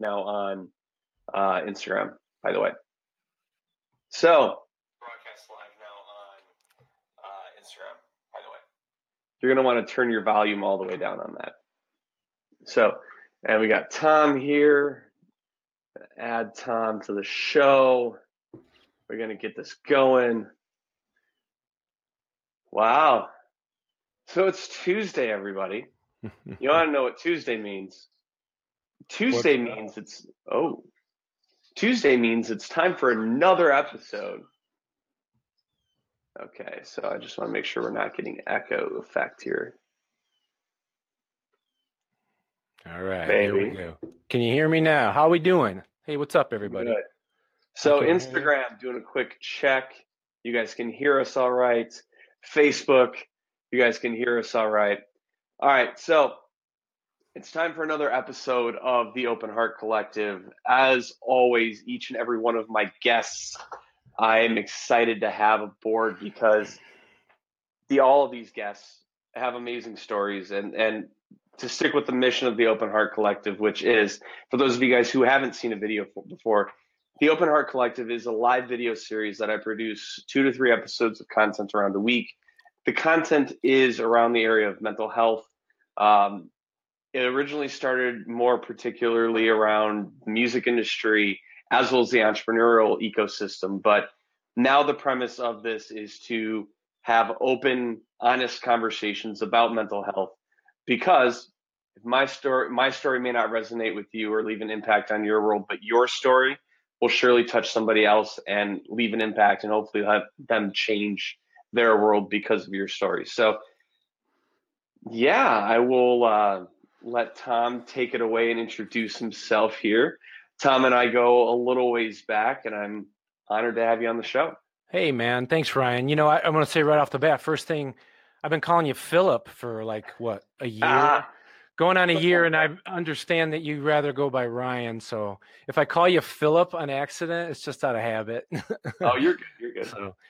now on Instagram, by the way. So broadcast live now on Instagram, by the way. You're going to want to turn your volume all the way down on that. So, and we got Tom here. Add Tom to the show. We're going to get this going. Wow. So it's Tuesday, everybody. You want to know what Tuesday means? Tuesday means it's time for another episode. Okay, so I just want to make sure we're not getting echo effect here. All right, baby. Here we go. Can you hear me now? How are we doing? Hey, what's up, everybody? Good. So Instagram, doing a quick check. You guys can hear us all right. Facebook, you guys can hear us all right. All right, so it's time for another episode of the Open Heart Collective. As always, each and every one of my guests, I am excited to have aboard because all of these guests have amazing stories. And to stick with the mission of the Open Heart Collective, which is, for those of you guys who haven't seen a video before, the Open Heart Collective is a live video series that I produce 2 to 3 episodes of content around a week. The content is around the area of mental health. It originally started more particularly around the music industry as well as the entrepreneurial ecosystem. But now the premise of this is to have open, honest conversations about mental health, because if my story may not resonate with you or leave an impact on your world, but your story will surely touch somebody else and leave an impact and hopefully have them change their world because of your story. So yeah, I will let Tom take it away and introduce himself here. Tom and I go a little ways back, and I'm honored to have you on the show. Hey man, thanks Ryan. You know, I want to say right off the bat, first thing, I've been calling you Philip for a year? Going on a year, and I understand that you rather go by Ryan. So if I call you Philip on accident, it's just out of habit. Oh, you're good. You're good.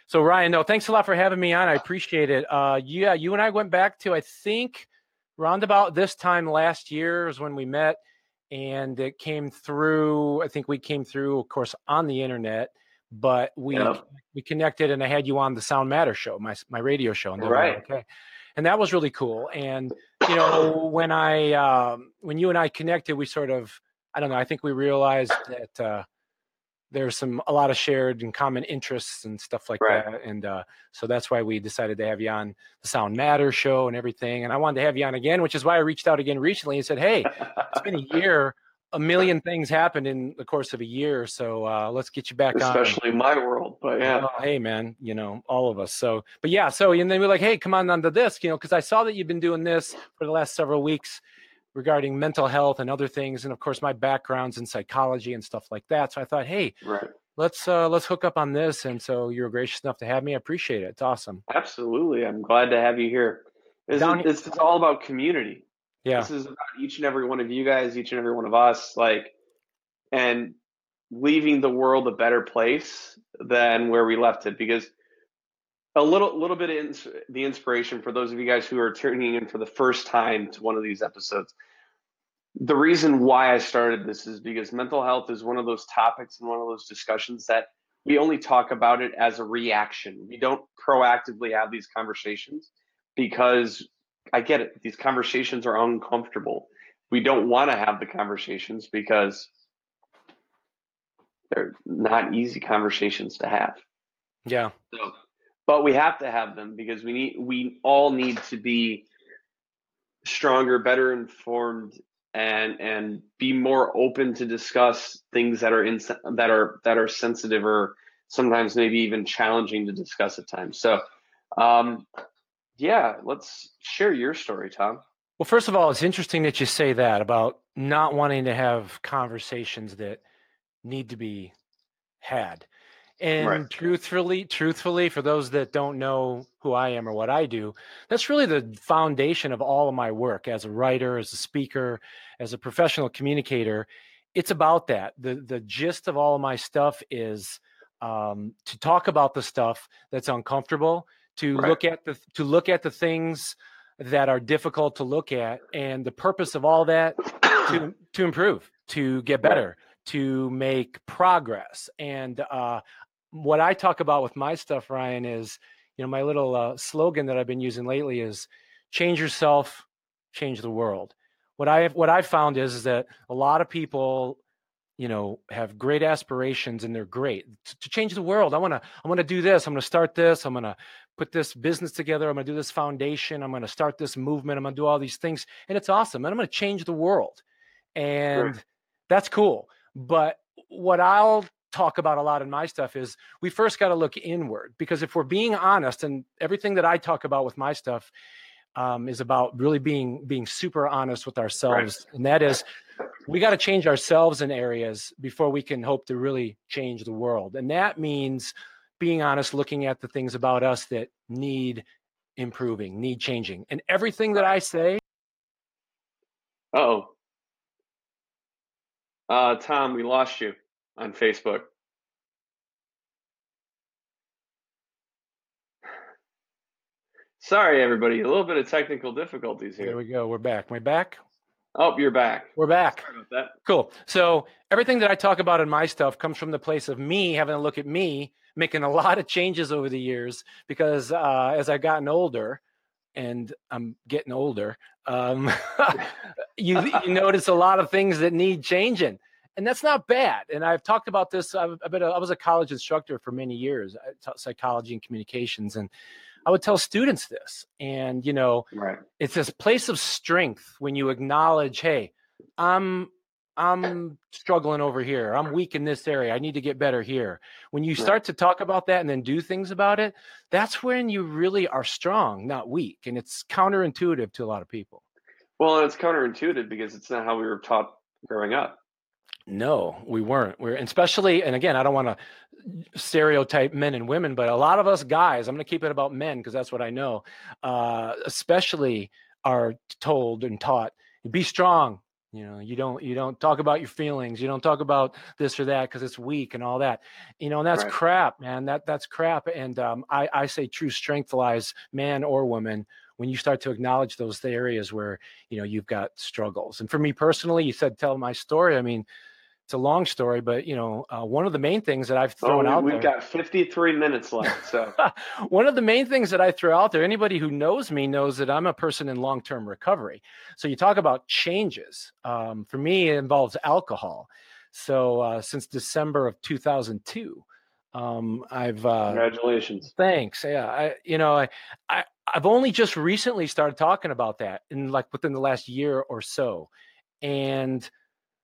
So Ryan, no, thanks a lot for having me on. I appreciate it. Yeah, you and I went back to, I think, roundabout this time last year is when we met, and it came through. I think we came through, of course, on the internet, but we connected, and I had you on the Sound Matter show, my radio show. Right. Okay. And that was really cool. And, you know, when you and I connected, we sort of, I don't know, I think we realized that there's a lot of shared and common interests and stuff like that. And so that's why we decided to have you on the Sound Matter show and everything. And I wanted to have you on again, which is why I reached out again recently and said, hey, it's been a year. A million things happened in the course of a year, so let's get you back on. Especially my world, but yeah. Oh, hey, man, you know, all of us. So, but yeah, so, and then we're like, hey, come on onto this, you know, because I saw that you've been doing this for the last several weeks regarding mental health and other things, and of course, my background's in psychology and stuff like that. So I thought, hey, let's hook up on this, and so you were gracious enough to have me. I appreciate it. It's awesome. Absolutely, I'm glad to have you here. This is all about community. Yeah. This is about each and every one of you guys, each and every one of us, and leaving the world a better place than where we left it. Because a little bit of the inspiration for those of you guys who are tuning in for the first time to one of these episodes, the reason why I started this is because mental health is one of those topics and one of those discussions that we only talk about it as a reaction. We don't proactively have these conversations because I get it. These conversations are uncomfortable. We don't want to have the conversations because they're not easy conversations to have. Yeah. So, but we have to have them because we all need to be stronger, better informed, and be more open to discuss things that are sensitive or sometimes maybe even challenging to discuss at times. So, yeah, let's share your story, Tom. Well, first of all, it's interesting that you say that about not wanting to have conversations that need to be had. And truthfully, for those that don't know who I am or what I do, that's really the foundation of all of my work as a writer, as a speaker, as a professional communicator. It's about that. The gist of all of my stuff is to talk about the stuff that's uncomfortable, to look at the things that are difficult to look at, and the purpose of all that to improve, to get better, to make progress. And what I talk about with my stuff, Ryan, is, you know, my little slogan that I've been using lately is change yourself, change the world. What I found is that a lot of people, you know, have great aspirations and they're great to change the world. I want to do this. I'm going to start this. I'm going to put this business together. I'm going to do this foundation. I'm going to start this movement. I'm going to do all these things. And it's awesome. And I'm going to change the world. And that's cool. But what I'll talk about a lot in my stuff is we first got to look inward, because if we're being honest, and everything that I talk about with my stuff is about really being super honest with ourselves. Right. And that is, we got to change ourselves in areas before we can hope to really change the world. And that means being honest, looking at the things about us that need improving, need changing. And everything that I say. Uh-oh. Tom, we lost you on Facebook. Sorry, everybody. A little bit of technical difficulties here. There we go. We're back. We're back. Oh, you're back. We're back. Sorry about that. Cool. So everything that I talk about in my stuff comes from the place of me having a look at me, making a lot of changes over the years, because as I've gotten older, and I'm getting older, you notice a lot of things that need changing. And that's not bad. And I've talked about this. I was a college instructor for many years. I taught psychology and communications. And I would tell students this. And, you know, It's this place of strength when you acknowledge, hey, I'm struggling over here. I'm weak in this area. I need to get better here. When you start to talk about that and then do things about it, that's when you really are strong, not weak. And it's counterintuitive to a lot of people. Well, and it's counterintuitive because it's not how we were taught growing up. No, we weren't. We're especially, and again, I don't want to stereotype men and women, but a lot of us guys, I'm going to keep it about men because that's what I know, especially are told and taught, be strong. You know, you don't talk about your feelings. You don't talk about this or that because it's weak and all that, you know, and that's crap, man. That's crap. And I say true strength lies, man or woman, when you start to acknowledge those areas where, you know, you've got struggles. And for me personally, you said, tell my story. I mean, it's a long story, but, you know, one of the main things that I've thrown out there. We've got 53 minutes left. So one of the main things that I throw out there, anybody who knows me knows that I'm a person in long-term recovery. So you talk about changes. For me, it involves alcohol. So since December of 2002, I've congratulations. Thanks. Yeah. I've only just recently started talking about that in like within the last year or so. And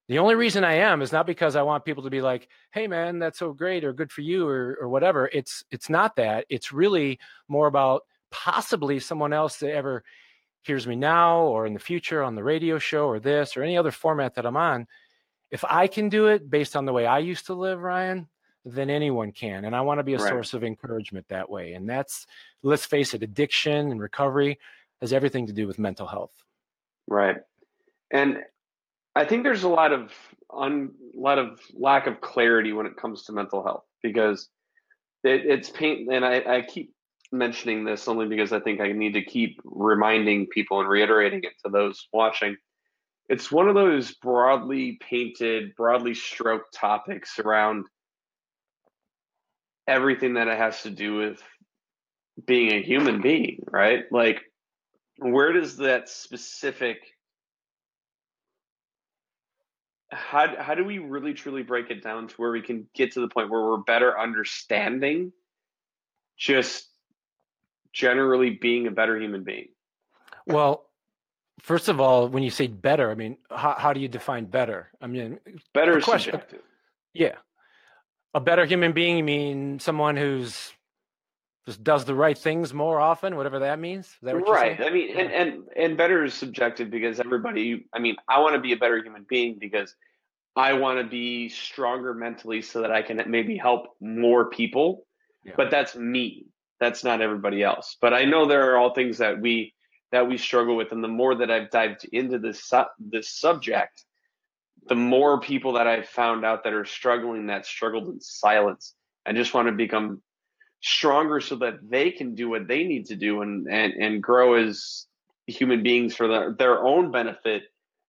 the only reason I am is not because I want people to be like, hey man, that's so great or good for you or whatever. It's not that. It's really more about possibly someone else that ever hears me now or in the future on the radio show or this or any other format that I'm on. If I can do it based on the way I used to live, Ryan, than anyone can. And I want to be a source of encouragement that way. And that's, let's face it, addiction and recovery has everything to do with mental health. Right. And I think there's a lot of lack of clarity when it comes to mental health, because it's pain. And I keep mentioning this only because I think I need to keep reminding people and reiterating it to those watching. It's one of those broadly painted, broadly stroked topics around everything that it has to do with being a human being, right? Like, where does that specific, how do we really truly break it down to where we can get to the point where we're better understanding just generally being a better human being? Well, first of all, when you say better, I mean, how do you define better? I mean, better is subjective. Yeah. A better human being, you mean someone who's just does the right things more often, whatever that means? Is that what you're saying? I mean, and better is subjective because everybody, I mean, I want to be a better human being because I want to be stronger mentally so that I can maybe help more people. Yeah. But that's me. That's not everybody else. But I know there are all things that we struggle with. And the more that I've dived into this subject, the more people that I've found out that are struggling, that struggled in silence, and just want to become stronger so that they can do what they need to do and grow as human beings for their own benefit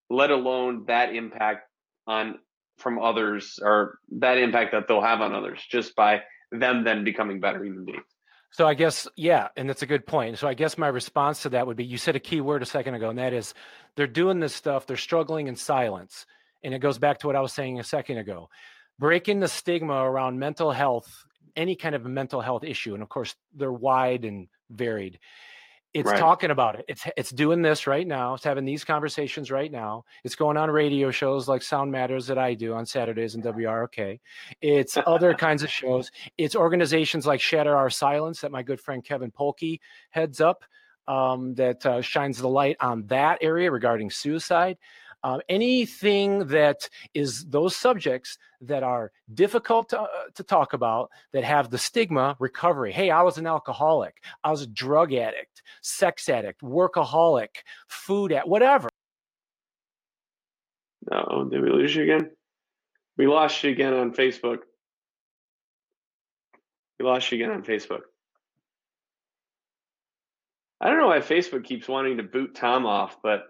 let alone that impact on from others, or that impact that they'll have on others just by them then becoming better human beings. So I guess, yeah, and that's a good point. So I guess my response to that would be, you said a key word a second ago, and that is they're doing this stuff, they're struggling in silence. And it goes back to what I was saying a second ago, breaking the stigma around mental health, any kind of a mental health issue. And of course, they're wide and varied. It's right. Talking about it. It's doing this right now. It's having these conversations right now. It's going on radio shows like Sound Matters that I do on Saturdays and WROK. It's other kinds of shows. It's organizations like Shatter Our Silence that my good friend Kevin Polkey heads up, that shines the light on that area regarding suicide. Anything that is those subjects that are difficult to talk about, that have the stigma, recovery. Hey, I was an alcoholic. I was a drug addict, sex addict, workaholic, food addict, whatever. Uh-oh, did we lose you again? We lost you again on Facebook. I don't know why Facebook keeps wanting to boot Tom off, but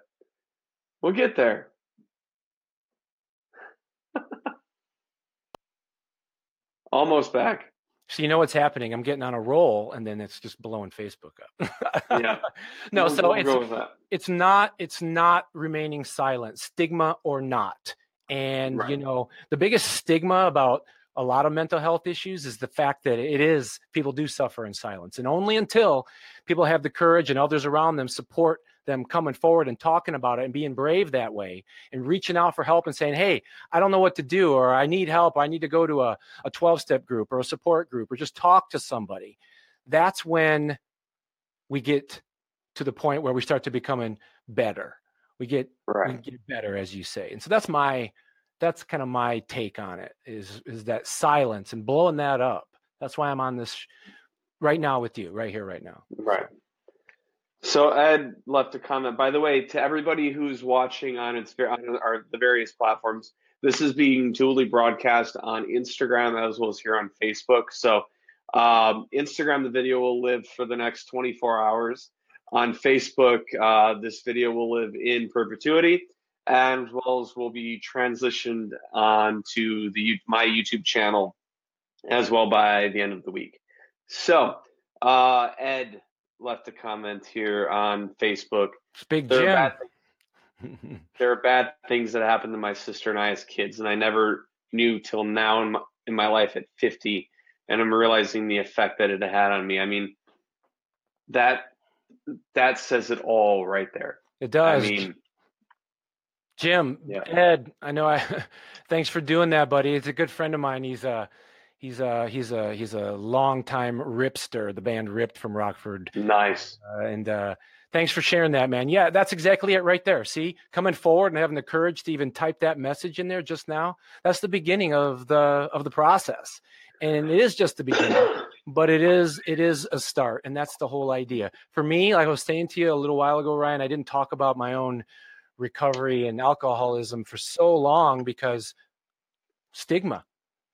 we'll get there. Almost back. So you know what's happening. I'm getting on a roll, and then it's just blowing Facebook up. Yeah. No, so it's not remaining silent, stigma or not. And, right. You know, the biggest stigma about a lot of mental health issues is the fact that it is, people do suffer in silence. And only until people have the courage and others around them support them coming forward and talking about it and being brave that way and reaching out for help and saying, hey, I don't know what to do, or I need help, or I need to go to a 12-step group or a support group or just talk to somebody. That's when we get to the point where we start to becoming better. We get better, as you say. And so that's kind of my take on it, is that silence and blowing that up. That's why I'm on this right now with you, right here, right now. Right. So Ed left a comment, by the way, to everybody who's watching on the various platforms. This is being duly broadcast on Instagram as well as here on Facebook. So Instagram, the video will live for the next 24 hours. On Facebook, this video will live in perpetuity, and as well as will be transitioned on to my YouTube channel as well by the end of the week. So Ed left a comment here on Facebook. Big Jim. There are bad things that happened to my sister and I as kids, and I never knew till now in my life at 50, and I'm realizing the effect that it had on me. I mean, that says it all right there. It does. I mean, Jim, yeah. Ed, I know. Thanks for doing that, buddy. It's a good friend of mine. He's a longtime Ripster, the band Ripped from Rockford. Nice. And thanks for sharing that, man. Yeah, that's exactly it right there. See, coming forward and having the courage to even type that message in there just now, that's the beginning of the process. And it is just the beginning, but it is a start. And that's the whole idea. For me, like I was saying to you a little while ago, Ryan, I didn't talk about my own recovery and alcoholism for so long because stigma.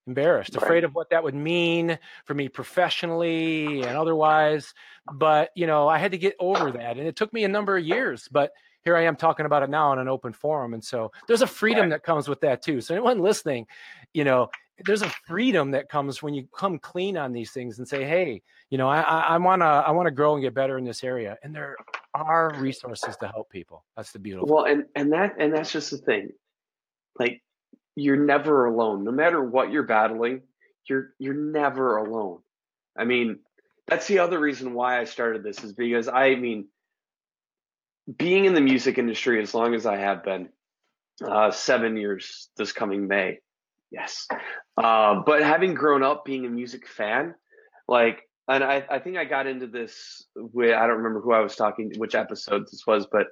Embarrassed, right. Afraid of what that would mean for me professionally and otherwise. But, you know, I had to get over that. And it took me a number of years. But here I am talking about it now on an open forum. And so there's a freedom that comes with that, too. So anyone listening, you know, there's a freedom that comes when you come clean on these things and say, hey, you know, I want to grow and get better in this area. And there are resources to help people. That's the beautiful. Well, and that's just the thing. Like, you're never alone. No matter what you're battling, you're never alone. I mean, that's the other reason why I started this, is because, I mean, being in the music industry as long as I have been, 7 years this coming May. Yes. But having grown up being a music fan, like, and I think I got into this with, I don't remember who I was talking to, which episode this was, but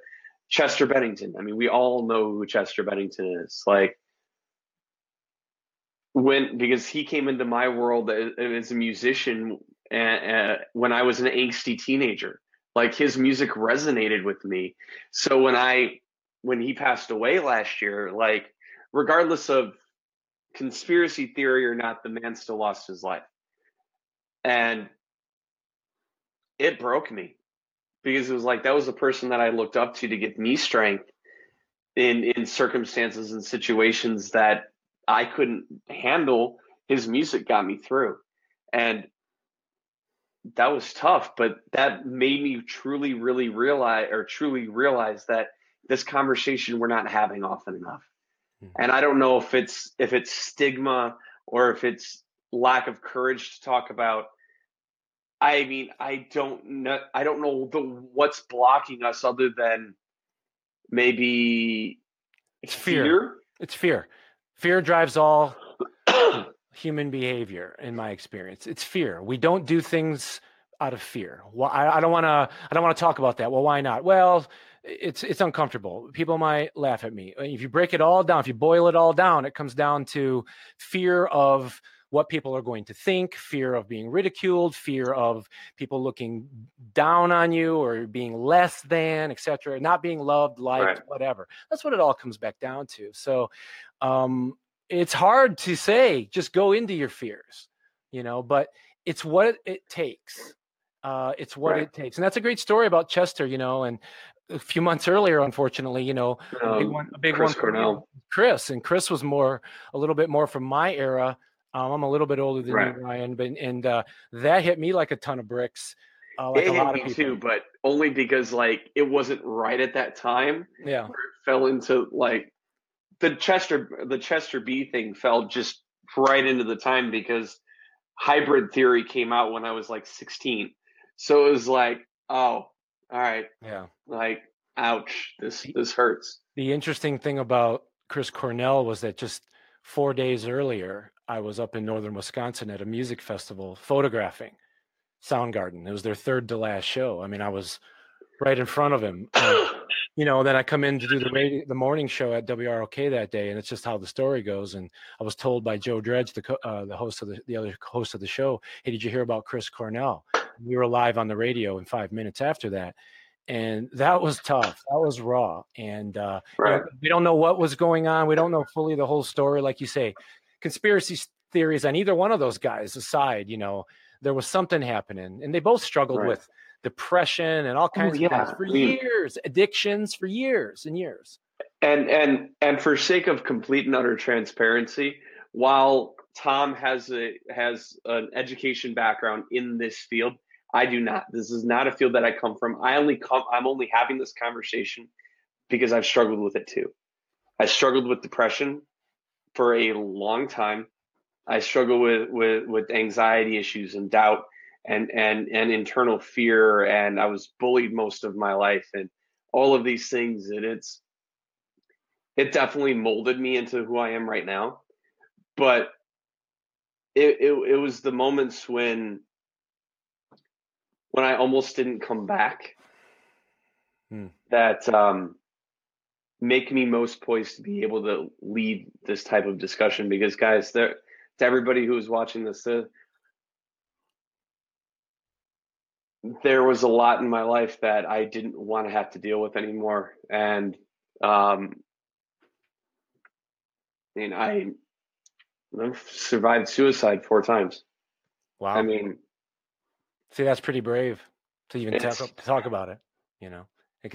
Chester Bennington. I mean, we all know who Chester Bennington is. Like, because he came into my world as a musician and when I was an angsty teenager, like, his music resonated with me. So when he passed away last year, like, regardless of conspiracy theory or not, the man still lost his life. And it broke me because it was like, that was the person that I looked up to give me strength. in circumstances and situations that I couldn't handle, his music got me through. And that was tough, but that made me truly realize that this conversation we're not having often enough. And I don't know if it's stigma or if it's lack of courage to talk about. I mean, I don't know what's blocking us other than maybe it's fear. It's fear. Fear drives all human behavior, in my experience. It's fear. We don't do things out of fear. Well, I don't want to talk about that. Well, why not? Well, it's uncomfortable. People might laugh at me. If you break it all down, if you boil it all down, it comes down to fear of what people are going to think, fear of being ridiculed, fear of people looking down on you or being less than, et cetera, not being loved, liked, right, whatever. That's what it all comes back down to. So it's hard to say, just go into your fears, but it's what it takes. It's what right. it takes. And that's a great story about Chester, and a few months earlier, unfortunately, a big one, Chris was a little bit more from my era. I'm a little bit older than right. you, Ryan, but that hit me like a ton of bricks. Like it a lot hit me of people. Too, but only because it wasn't right at that time. Yeah, it fell into the Chester B thing fell just right into the time because Hybrid Theory came out when I was 16, so it was oh, all right, yeah, ouch, this hurts. The interesting thing about Chris Cornell was that just 4 days earlier, I was up in northern Wisconsin at a music festival photographing Soundgarden. It was their third to last show. I mean, I was right in front of him. Then I come in to do the morning show at WROK that day, and it's just how the story goes. And I was told by Joe Dredge, the host of the other host of the show, "Hey, did you hear about Chris Cornell?" And we were live on the radio in 5 minutes after that. And that was tough. That was raw. And right. We don't know what was going on. We don't know fully the whole story. Like you say, conspiracy theories on either one of those guys aside, there was something happening, and they both struggled right. with depression and all kinds of things for years, addictions for years and years. And for sake of complete and utter transparency, while Tom has an education background in this field, I do not. This is not a field that I come from. I'm only having this conversation because I've struggled with it too. I struggled with depression for a long time. I struggle with anxiety issues and doubt and internal fear. And I was bullied most of my life and all of these things. And it definitely molded me into who I am right now. But it was the moments when I almost didn't come back that make me most poised to be able to lead this type of discussion. Because guys, to everybody who was watching this, there was a lot in my life that I didn't want to have to deal with anymore. And I've survived suicide 4 times. Wow. I mean, see, that's pretty brave to even talk about it,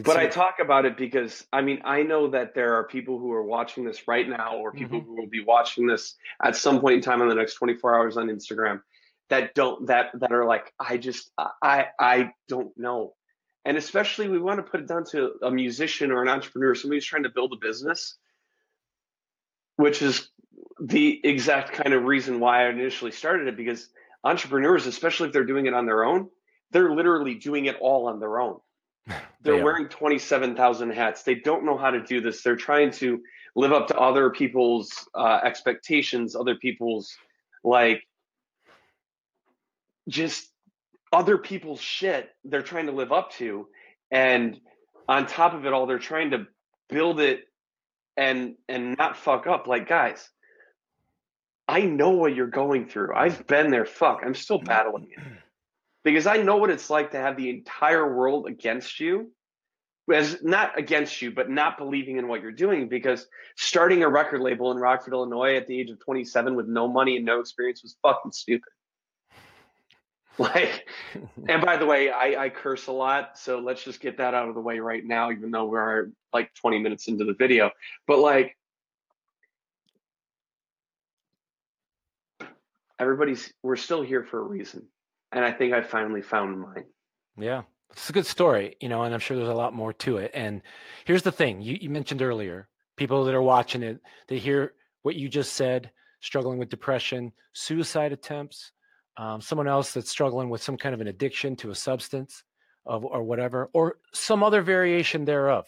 But I talk about it because, I know that there are people who are watching this right now or people who will be watching this at some point in time in the next 24 hours on Instagram that are like, I don't know. And especially we want to put it down to a musician or an entrepreneur, somebody who's trying to build a business, which is the exact kind of reason why I initially started it, because entrepreneurs, especially if they're doing it on their own, they're literally doing it all on their own. They're wearing 27,000 hats. They don't know how to do this. They're trying to live up to other people's expectations, other people's just other people's shit they're trying to live up to. And on top of it all, they're trying to build it and not fuck up. Guys, I know what you're going through. I've been there. Fuck, I'm still battling it. Because I know what it's like to have the entire world against you, but not believing in what you're doing. Because starting a record label in Rockford, Illinois at the age of 27 with no money and no experience was fucking stupid. Like, and by the way, I curse a lot, so let's just get that out of the way right now, even though we're like 20 minutes into the video. But like, we're still here for a reason. And I think I finally found mine. Yeah. It's a good story, you know, and I'm sure there's a lot more to it. And here's the thing you mentioned earlier, people that are watching it, they hear what you just said, struggling with depression, suicide attempts, someone else that's struggling with some kind of an addiction to a substance or whatever, or some other variation thereof.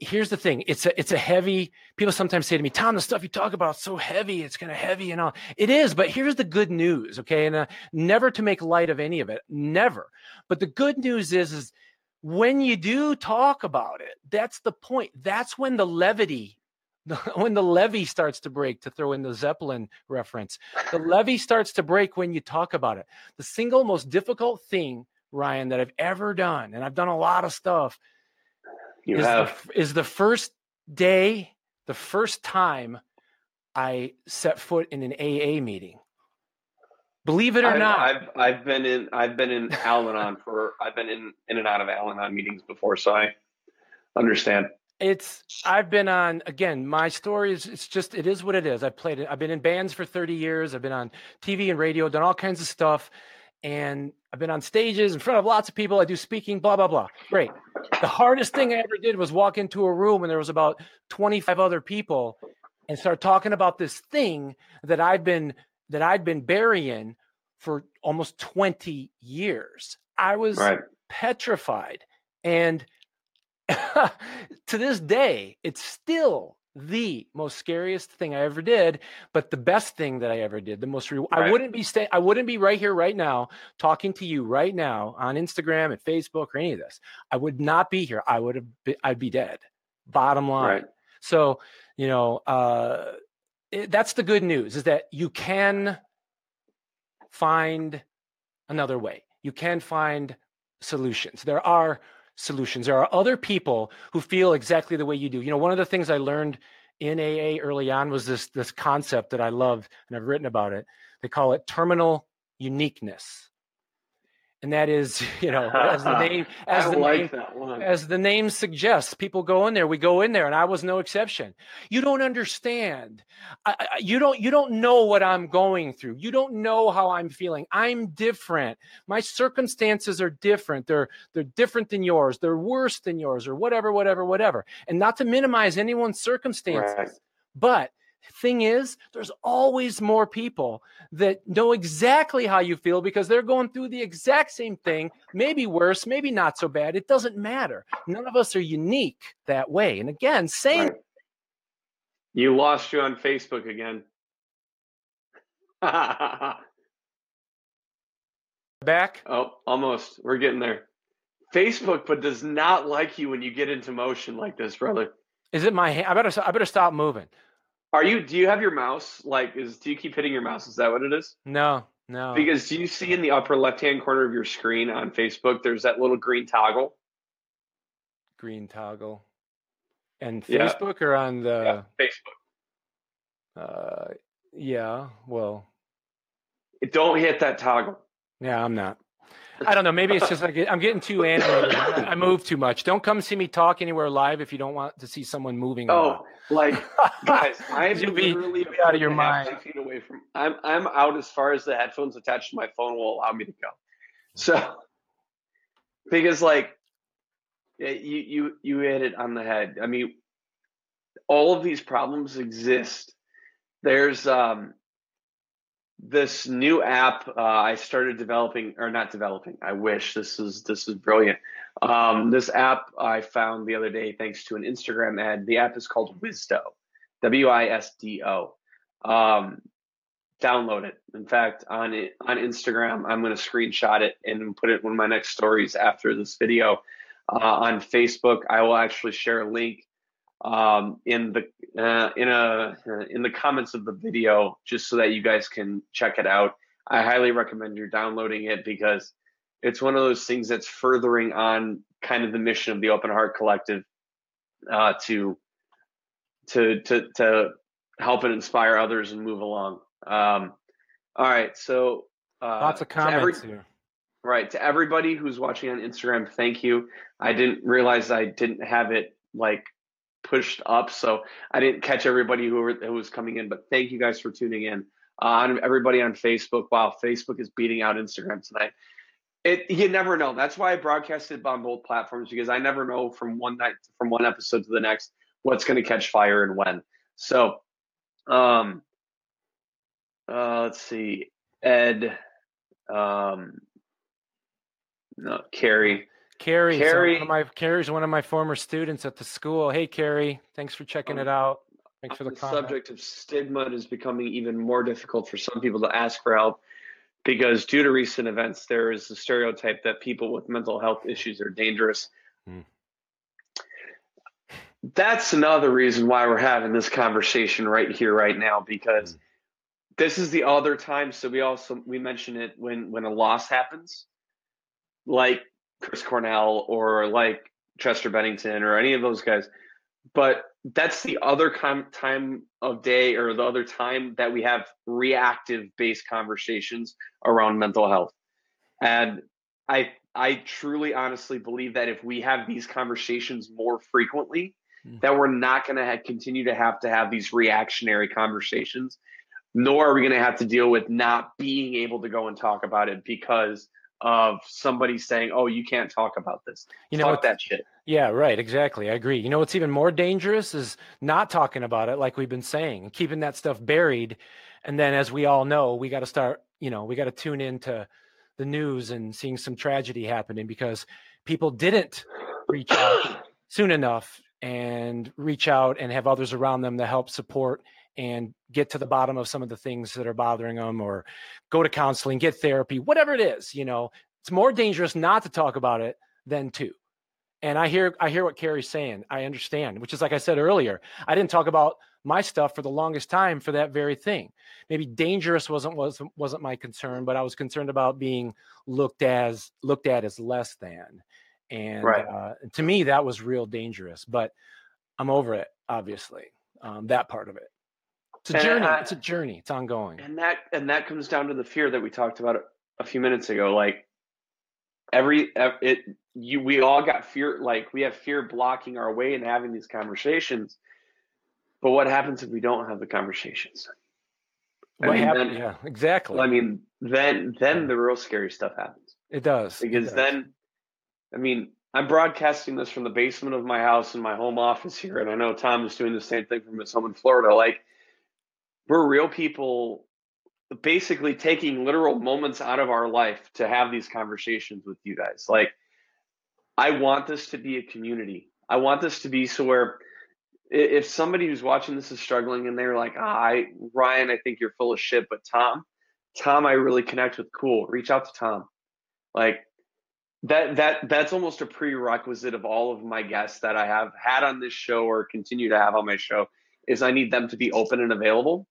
Here's the thing. It's a heavy, people sometimes say to me, Tom, the stuff you talk about is so heavy. It's kind of heavy and all. It is, but here's the good news. Okay. And never to make light of any of it, never. But the good news is when you do talk about it, that's the point. That's when the levity, when the levee starts to break, to throw in the Zeppelin reference, the levee starts to break when you talk about it. The single most difficult thing, Ryan, that I've ever done, and I've done a lot of stuff, is the first day, the first time I set foot in an AA meeting. Believe it or not, I've been in Al-Anon I've been in and out of Al-Anon meetings before, so I understand. I've been on, again, my story is, it is what it is. I've been in bands for 30 years. I've been on TV and radio, done all kinds of stuff. And I've been on stages in front of lots of people. I do speaking, blah, blah, blah. Great. The hardest thing I ever did was walk into a room and there was about 25 other people and start talking about this thing that I'd been burying for almost 20 years. I was petrified. And to this day, it's still the most scariest thing I ever did, but the best thing that I ever did, the most I wouldn't be right here right now talking to you right now on Instagram and Facebook or any of this. I would not be here. I'd be dead. Bottom line. Right. So, you know, that's the good news, is that you can find another way. You can find solutions. There are other people who feel exactly the way you do. You know, one of the things I learned in AA early on was this concept that I loved, and I've written about it. They call it terminal uniqueness. And that is, you know, as the name suggests, people go in there. We go in there, and I was no exception. You don't understand. You don't know what I'm going through. You don't know how I'm feeling. I'm different. My circumstances are different. They're different than yours. They're worse than yours, or whatever. And not to minimize anyone's circumstances, but thing is, there's always more people that know exactly how you feel because they're going through the exact same thing, maybe worse, maybe not so bad. It doesn't matter. None of us are unique that way. And again, You lost you on Facebook again. Back? Oh, almost. We're getting there. Facebook, but does not like you when you get into motion like this, brother. Is it my hand? I better stop moving. Do you have your mouse? Do you keep hitting your mouse? Is that what it is? No. Because do you see in the upper left-hand corner of your screen on Facebook, there's that little green toggle? And Facebook or on the... Yeah, Facebook. Don't hit that toggle. Yeah, I'm not. I don't know. Maybe it's just I'm getting too animated. I move too much. Don't come see me talk anywhere live if you don't want to see someone moving. Oh, guys, I have literally be out of your mind. 5 feet away from. I'm out as far as the headphones attached to my phone will allow me to go. So, because you hit it on the head. I mean, all of these problems exist. There's this new app I started developing, or not developing. I wish this is brilliant. This app I found the other day thanks to an Instagram ad. The app is called WISDO, WISDO. Download it. In fact, on Instagram, I'm going to screenshot it and put it in one of my next stories after this video. On Facebook, I will actually share a link in the comments of the video, just so that you guys can check it out. I highly recommend you downloading it because it's one of those things that's furthering on kind of the mission of the Open Heart Collective, to help and inspire others and move along. All right. So Lots of comments here. Right. To everybody who's watching on Instagram, thank you. I didn't realize I didn't have it like pushed up, so I didn't catch everybody who was coming in, but thank you guys for tuning in. Everybody on Facebook. Wow, Facebook is beating out Instagram tonight. You never know. That's why I broadcasted on both platforms, because I never know from one episode to the next what's going to catch fire and when. So let's see. Ed, no, Carrie. Carrie's one of my former students at the school. Hey, Carrie, thanks for checking it out. Thanks for the comment. The subject of stigma is becoming even more difficult for some people to ask for help, because due to recent events, there is the stereotype that people with mental health issues are dangerous. Mm. That's another reason why we're having this conversation right here, right now, because this is the other time. So we mention it when a loss happens, like Chris Cornell or like Chester Bennington or any of those guys. But that's the other time of day, or the other time that we have reactive-based conversations around mental health. And I truly, honestly believe that if we have these conversations more frequently, that we're not going to continue to have these reactionary conversations, nor are we going to have to deal with not being able to go and talk about it because of somebody saying, "Oh, you can't talk about this." You know, talk that shit. Yeah, right. Exactly. I agree. You know, what's even more dangerous is not talking about it, like we've been saying, and keeping that stuff buried. And then, as we all know, we got to start, you know, we got to tune into the news and seeing some tragedy happening because people didn't reach out soon enough and reach out and have others around them to help support and get to the bottom of some of the things that are bothering them, or go to counseling, get therapy, whatever it is. You know, it's more dangerous not to talk about it than to. And I hear what Carrie's saying. I understand, which is, like I said earlier, I didn't talk about my stuff for the longest time for that very thing. Maybe dangerous wasn't my concern, but I was concerned about being looked at as less than. And right. To me, that was real dangerous, but I'm over it, obviously, that part of it. It's a journey. It's ongoing. And that comes down to the fear that we talked about a few minutes ago. Like we all got fear. Like we have fear blocking our way and having these conversations. But what happens if we don't have the conversations? Yeah, exactly. I mean, then the real scary stuff happens. It does. Then, I mean, I'm broadcasting this from the basement of my house in my home office here. And I know Tom is doing the same thing from his home in Florida. Like, we're real people basically taking literal moments out of our life to have these conversations with you guys. Like, I want this to be a community. I want this to be so where if somebody who's watching this is struggling and they're like, Ryan, I think you're full of shit, but Tom, I really connect with. Cool. Reach out to Tom. Like that's almost a prerequisite of all of my guests that I have had on this show or continue to have on my show, is I need them to be open and available.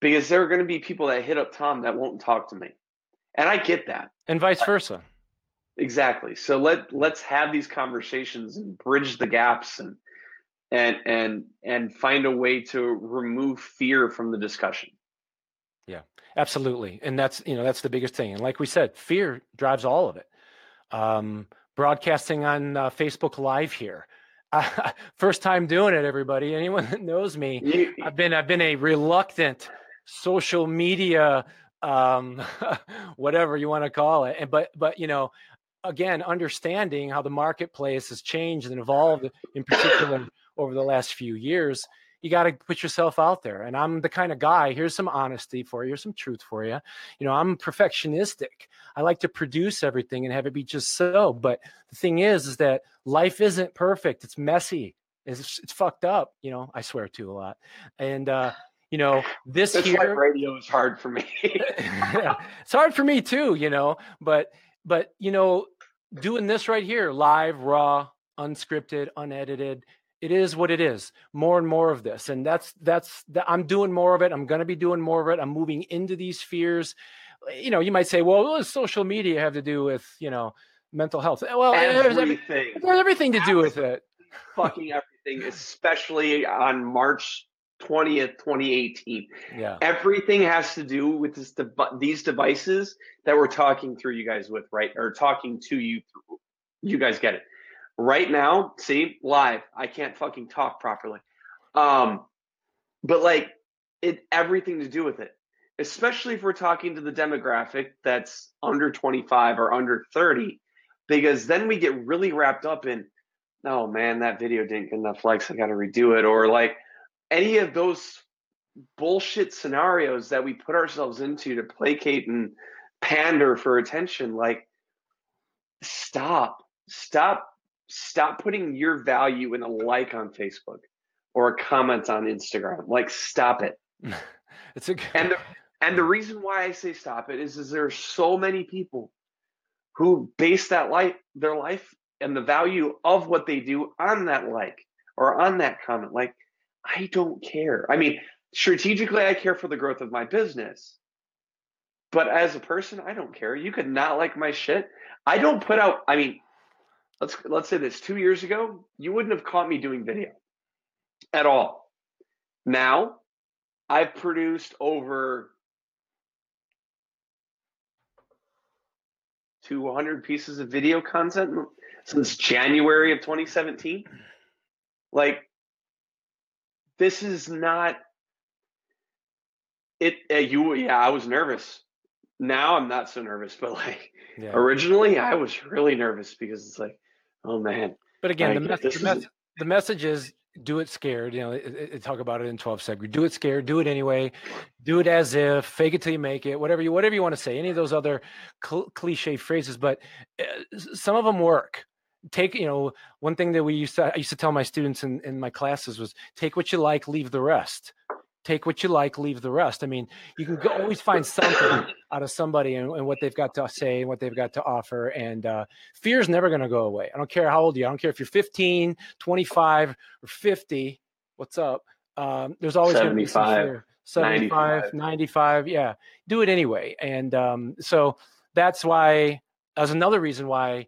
Because there are going to be people that hit up Tom that won't talk to me. And I get that. And vice versa. Exactly. So let's have these conversations and bridge the gaps and find a way to remove fear from the discussion. Yeah, absolutely. And that's the biggest thing. And like we said, fear drives all of it. Broadcasting on Facebook Live here. First time doing it, everybody. Anyone that knows me, I've been a reluctant social media, whatever you want to call it. And but you know, again, understanding how the marketplace has changed and evolved, in particular over the last few years, you got to put yourself out there. And I'm the kind of guy. Here's some honesty for you. Here's some truth for you. You know, I'm perfectionistic. I like to produce everything and have it be just so. But the thing is that life isn't perfect. It's messy. It's fucked up. You know, I swear too a lot. And you know, this year radio is hard for me. Yeah, it's hard for me too. You know, but you know, doing this right here, live, raw, unscripted, unedited. It is what it is. More and more of this. And I'm doing more of it. I'm going to be doing more of it. I'm moving into these fears. You know, you might say, well, what does social media have to do with, you know, mental health? Well, there's everything to do with it. Fucking everything, especially on March 20th, 2018. Yeah. Everything has to do with this these devices that we're talking through you guys with, right? Or talking to you through. You guys get it. Right now, see, live, I can't fucking talk properly. But like, it everything to do with it, especially if we're talking to the demographic that's under 25 or under 30, because then we get really wrapped up in, oh man, that video didn't get enough likes, I got to redo it. Or like any of those bullshit scenarios that we put ourselves into to placate and pander for attention. Like, stop putting your value in a like on Facebook or a comment on Instagram. Like, stop it. It's a good... and the reason why I say stop it is there are so many people who base that life, their life, and the value of what they do on that like or on that comment. Like, I don't care. I mean, strategically, I care for the growth of my business, but as a person, I don't care. You could not like my shit. I don't put out. I mean, let's say this. 2 years ago, you wouldn't have caught me doing video at all. Now, I've produced over 200 pieces of video content since January of 2017. Like, this is not it. I was nervous. Now I'm not so nervous, but like, yeah. Originally I was really nervous because it's like, oh man. But again, like, the message is, do it scared. You know, it talk about it in 12 seconds. Do it scared. Do it anyway. Do it as if. Fake it till you make it. Whatever you want to say. Any of those other cliche phrases, but some of them work. Take, you know, one thing that I used to tell my students in my classes was, take what you like, leave the rest. Take what you like, leave the rest. I mean, you can always find something out of somebody and what they've got to say and what they've got to offer. And fear is never going to go away. I don't care how old you are. I don't care if you're 15, 25, or 50. What's up? There's always going to be some fear. 75, 95. Yeah. Do it anyway. And so that's why, as another reason why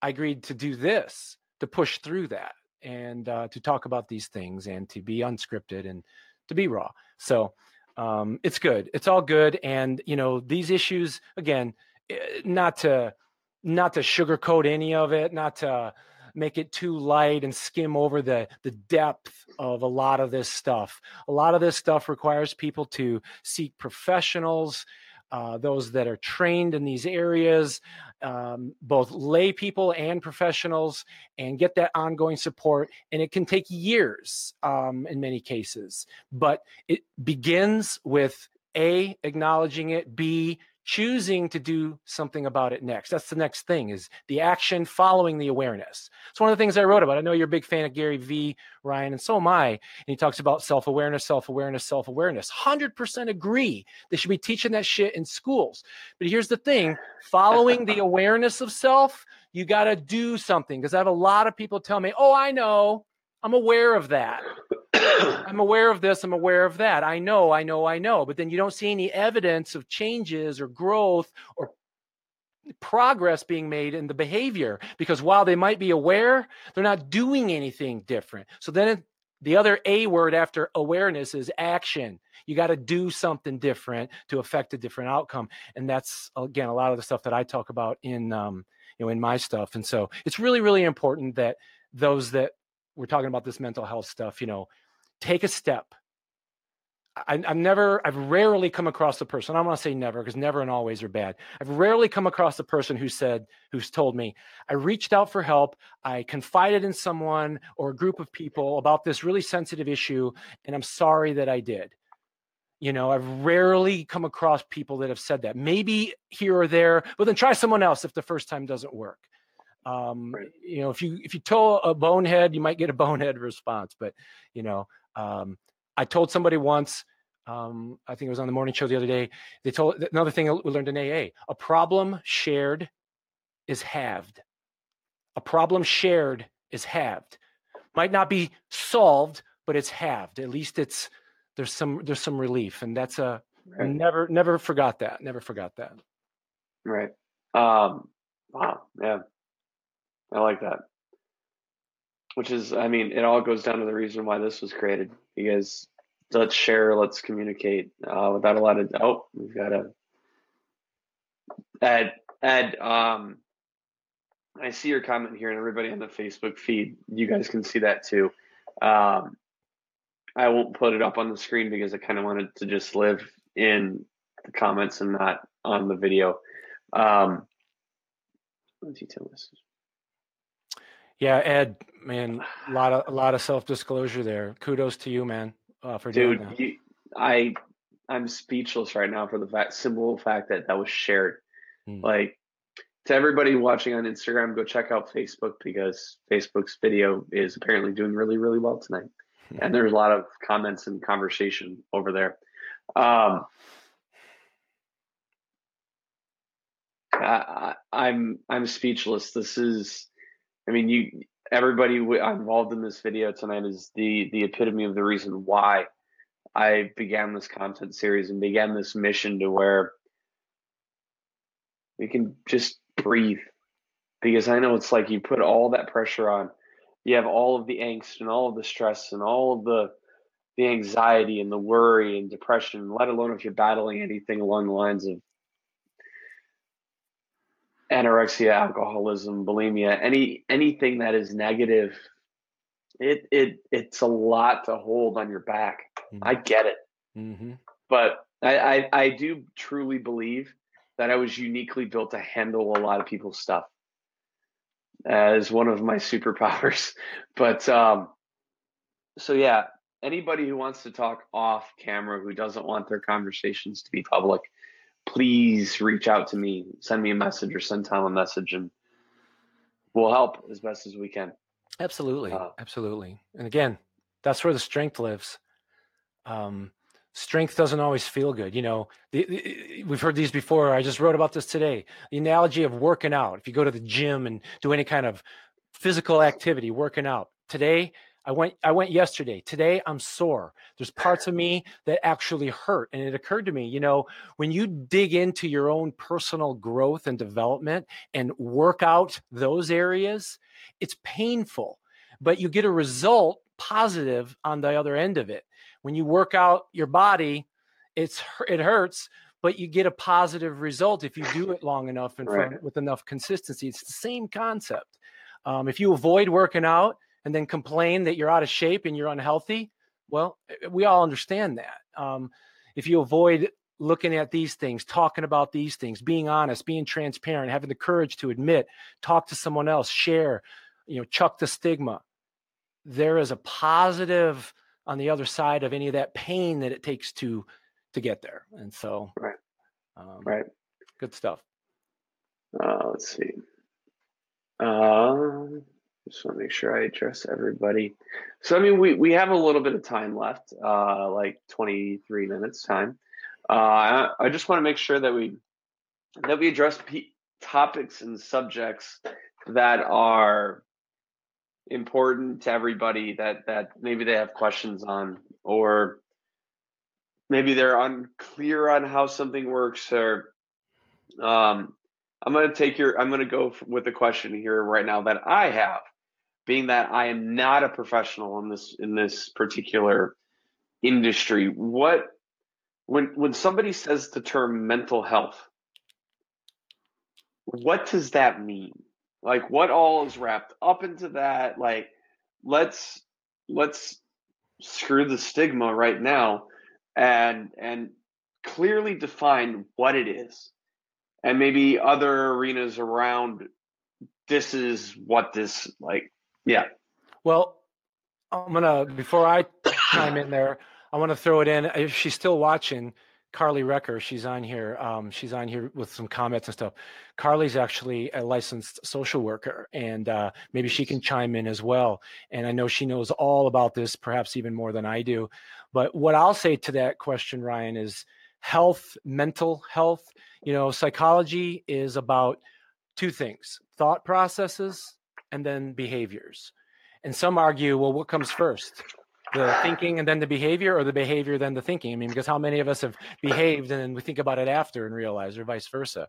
I agreed to do this, to push through that and to talk about these things and to be unscripted and to be raw. So it's good. It's all good. And, you know, these issues, again, not to sugarcoat any of it, not to make it too light and skim over the depth of a lot of this stuff. A lot of this stuff requires people to seek professionals, those that are trained in these areas, both lay people and professionals, and get that ongoing support. And it can take years in many cases, but it begins with A, acknowledging it, B, choosing to do something about it next. That's the next thing, is the action following the awareness. It's one of the things I wrote about. I know you're a big fan of Gary V, Ryan, and so am I. And he talks about self-awareness, self-awareness, self-awareness. 100% agree. They should be teaching that shit in schools. But here's the thing, following the awareness of self, you got to do something. Because I have a lot of people tell me, oh, I know, I'm aware of that. I'm aware of this. I'm aware of that. I know. But then you don't see any evidence of changes or growth or progress being made in the behavior, because while they might be aware, they're not doing anything different. So then the other A word after awareness is action. You got to do something different to affect a different outcome. And that's, again, a lot of the stuff that I talk about in, you know, in my stuff. And so it's really, really important that those that we're talking about this mental health stuff, you know, take a step. I've rarely come across a person. I don't want to say never, because never and always are bad. I've rarely come across a person who's told me, I reached out for help. I confided in someone or a group of people about this really sensitive issue, and I'm sorry that I did. You know, I've rarely come across people that have said that. Maybe here or there, but then try someone else if the first time doesn't work. Right. You know, if you told a bonehead, you might get a bonehead response, but you know, I told somebody once, I think it was on the morning show the other day, another thing we learned in AA, a problem shared is halved. A problem shared is halved. Might not be solved, but it's halved. At least there's some relief. And that's right. never forgot that. Never forgot that. Right. Wow. Yeah. I like that. Which is, I mean, it all goes down to the reason why this was created, because let's share, let's communicate without a lot of, we've got to add. I see your comment here, and everybody on the Facebook feed, you guys can see that too. I won't put it up on the screen because I kind of wanted to just live in the comments and not on the video. What did he tell us? Yeah, Ed, man, a lot of self-disclosure there. Kudos to you, man, for doing that. Dude, I'm speechless right now for the simple fact that that was shared. Like, to everybody watching on Instagram, go check out Facebook, because Facebook's video is apparently doing really, really well tonight. And there's a lot of comments and conversation over there. I'm speechless. This is, everybody involved in this video tonight is the epitome of the reason why I began this content series and began this mission, to where we can just breathe. Because I know it's like, you put all that pressure on, you have all of the angst and all of the stress and all of the anxiety and the worry and depression, let alone if you're battling anything along the lines of anorexia, alcoholism, bulimia, anything that is negative. It's a lot to hold on your back. I get it. But I do truly believe that I was uniquely built to handle a lot of people's stuff as one of my superpowers. But so yeah, anybody who wants to talk off camera, who doesn't want their conversations to be public, please reach out to me, send me a message or send Tom a message, and we'll help as best as we can. Absolutely. Absolutely. And again, that's where the strength lives. Strength doesn't always feel good. You know, we've heard these before. I just wrote about this today. The analogy of working out. If you go to the gym and do any kind of physical activity, working out. Today, I went yesterday. Today, I'm sore. There's parts of me that actually hurt. And it occurred to me, you know, when you dig into your own personal growth and development and work out those areas, it's painful, but you get a result positive on the other end of it. When you work out your body, it hurts, but you get a positive result if you do it long enough and with enough consistency. It's the same concept. If you avoid working out and then complain that you're out of shape and you're unhealthy, well, we all understand that. If you avoid looking at these things, talking about these things, being honest, being transparent, having the courage to admit, talk to someone else, share, you know, chuck the stigma. There is a positive on the other side of any of that pain that it takes to get there. And so, good stuff. Let's see. Just want to make sure I address everybody. So, we have a little bit of time left, like 23 minutes time. I just want to make sure that we address topics and subjects that are important to everybody, that maybe they have questions on, or maybe they're unclear on how something works, or I'm going to go with a question here right now that I have, being that I am not a professional in this particular industry. What when somebody says the term mental health, what does that mean? Like, what all is wrapped up into that? Like, let's screw the stigma right now and clearly define what it is. And maybe other arenas around, this is what this, like, yeah. Well, before I chime in there, I want to throw it in. If she's still watching, Carly Recker, she's on here. She's on here with some comments and stuff. Carly's actually a licensed social worker, and maybe she can chime in as well. And I know she knows all about this, perhaps even more than I do. But what I'll say to that question, Ryan, is health, mental health. You know, psychology is about two things: thought processes and then behaviors. And some argue, well, what comes first? the thinking and then the behavior, or the behavior then the thinking? I mean, because how many of us have behaved and then we think about it after and realize, or vice versa?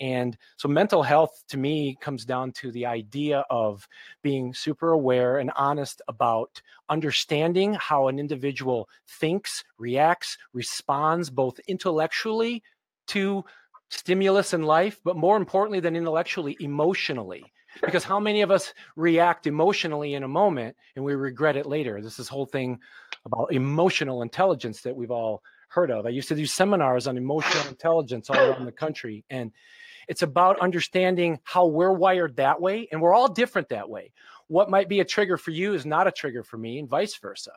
And so mental health to me comes down to the idea of being super aware and honest about understanding how an individual thinks, reacts, responds, both intellectually to stimulus in life, but more importantly than intellectually, emotionally. Because how many of us react emotionally in a moment and we regret it later? This is whole thing about emotional intelligence that we've all heard of. I used to do seminars on emotional intelligence all around the country. And it's about understanding how we're wired that way. And we're all different that way. What might be a trigger for you is not a trigger for me, and vice versa.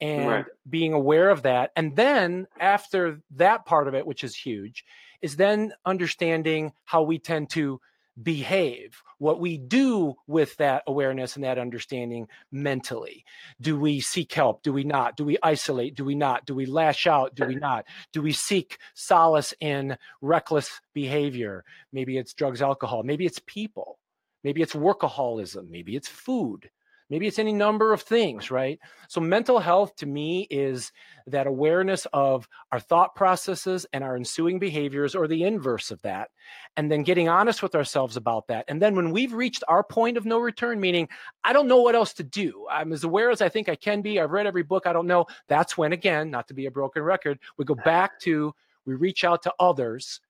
And right. Being aware of that. And then after that part of it, which is huge, is then understanding how we tend to behave, what we do with that awareness and that understanding mentally. Do we seek help? Do we not? Do we isolate? Do we not? Do we lash out? Do we not? Do we seek solace in reckless behavior? Maybe it's drugs, alcohol. Maybe it's people. Maybe it's workaholism. Maybe it's food. Maybe it's any number of things, right? So mental health to me is that awareness of our thought processes and our ensuing behaviors, or the inverse of that, and then getting honest with ourselves about that. And then when we've reached our point of no return, meaning I don't know what else to do, I'm as aware as I think I can be, I've read every book, I don't know, that's when, again, not to be a broken record, we go back to, we reach out to others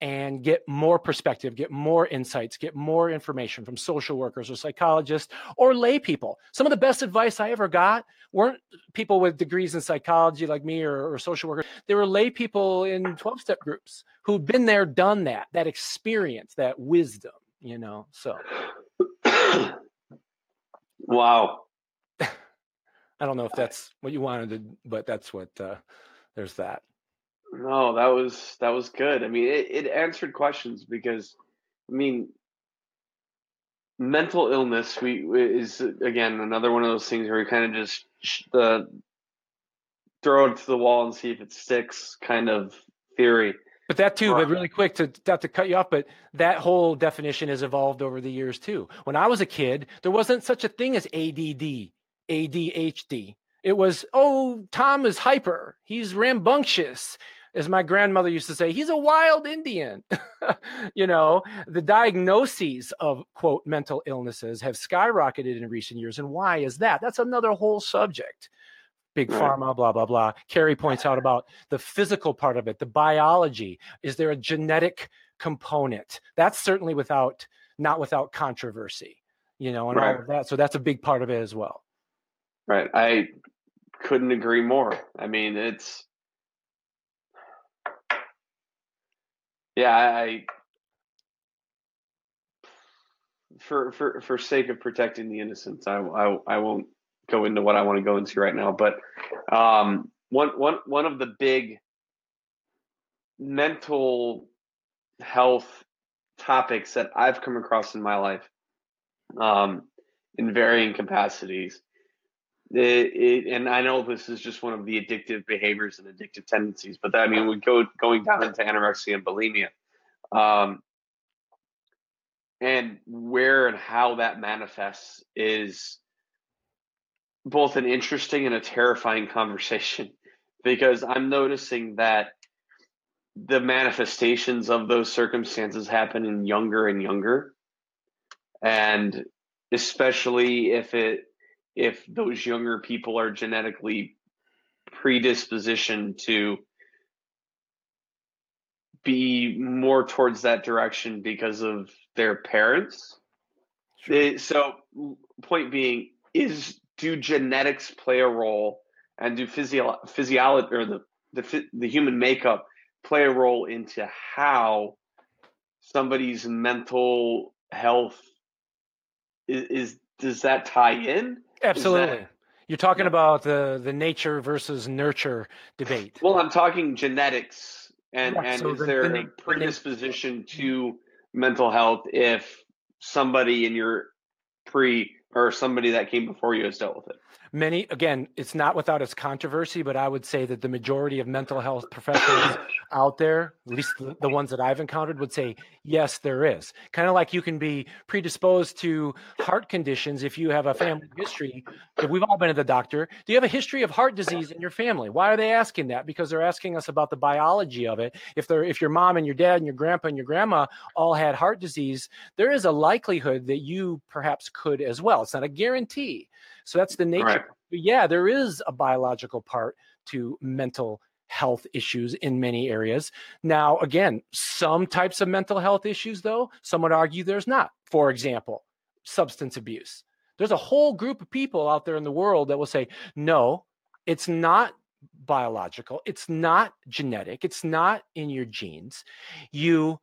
and get more perspective, get more insights, get more information from social workers or psychologists or lay people. Some of the best advice I ever got weren't people with degrees in psychology like me, or social workers. They were lay people in 12-step groups who'd been there, done that experience, that wisdom, you know, so. Wow. I don't know if that's what you wanted to, but that's what, there's that. No, that was good. I mean, it answered questions, because, I mean, mental illness is, again, another one of those things where you kind of just throw it to the wall and see if it sticks kind of theory. But that too, but really quick, not to cut you off, but that whole definition has evolved over the years too. When I was a kid, there wasn't such a thing as ADD, ADHD. It was, oh, Tom is hyper. He's rambunctious. As my grandmother used to say, he's a wild Indian. You know, the diagnoses of, quote, mental illnesses have skyrocketed in recent years. And why is that? That's another whole subject. Big pharma, blah, blah, blah. Carrie points out about the physical part of it, the biology. Is there a genetic component? That's certainly not without controversy, you know, and all of that. So that's a big part of it as well. Right. I couldn't agree more. I mean, it's. Yeah, I for sake of protecting the innocents, I won't go into what I want to go into right now. But one of the big mental health topics that I've come across in my life, in varying capacities, and I know this is just one of the addictive behaviors and addictive tendencies, but we going down into anorexia and bulimia, and where and how that manifests is both an interesting and a terrifying conversation, because I'm noticing that the manifestations of those circumstances happen in younger and younger, and especially if those younger people are genetically predispositioned to be more towards that direction because of their parents. Sure. So point being is, do genetics play a role, and do physiology or the human makeup play a role into how somebody's mental health is does that tie in? Absolutely. You're talking about the nature versus nurture debate. Well, I'm talking genetics and is there a predisposition to mental health if somebody that came before you has dealt with it? Many, again, it's not without its controversy, but I would say that the majority of mental health professionals out there, at least the ones that I've encountered, would say, yes, there is. Kind of like you can be predisposed to heart conditions if you have a family history. If we've all been to the doctor. Do you have a history of heart disease in your family? Why are they asking that? Because they're asking us about the biology of it. If your mom and your dad and your grandpa and your grandma all had heart disease, there is a likelihood that you perhaps could as well. It's not a guarantee. So that's the nature. Right. But yeah, there is a biological part to mental health issues in many areas. Now, again, some types of mental health issues, though, some would argue there's not. For example, substance abuse. There's a whole group of people out there in the world that will say, no, it's not biological. It's not genetic. It's not in your genes. You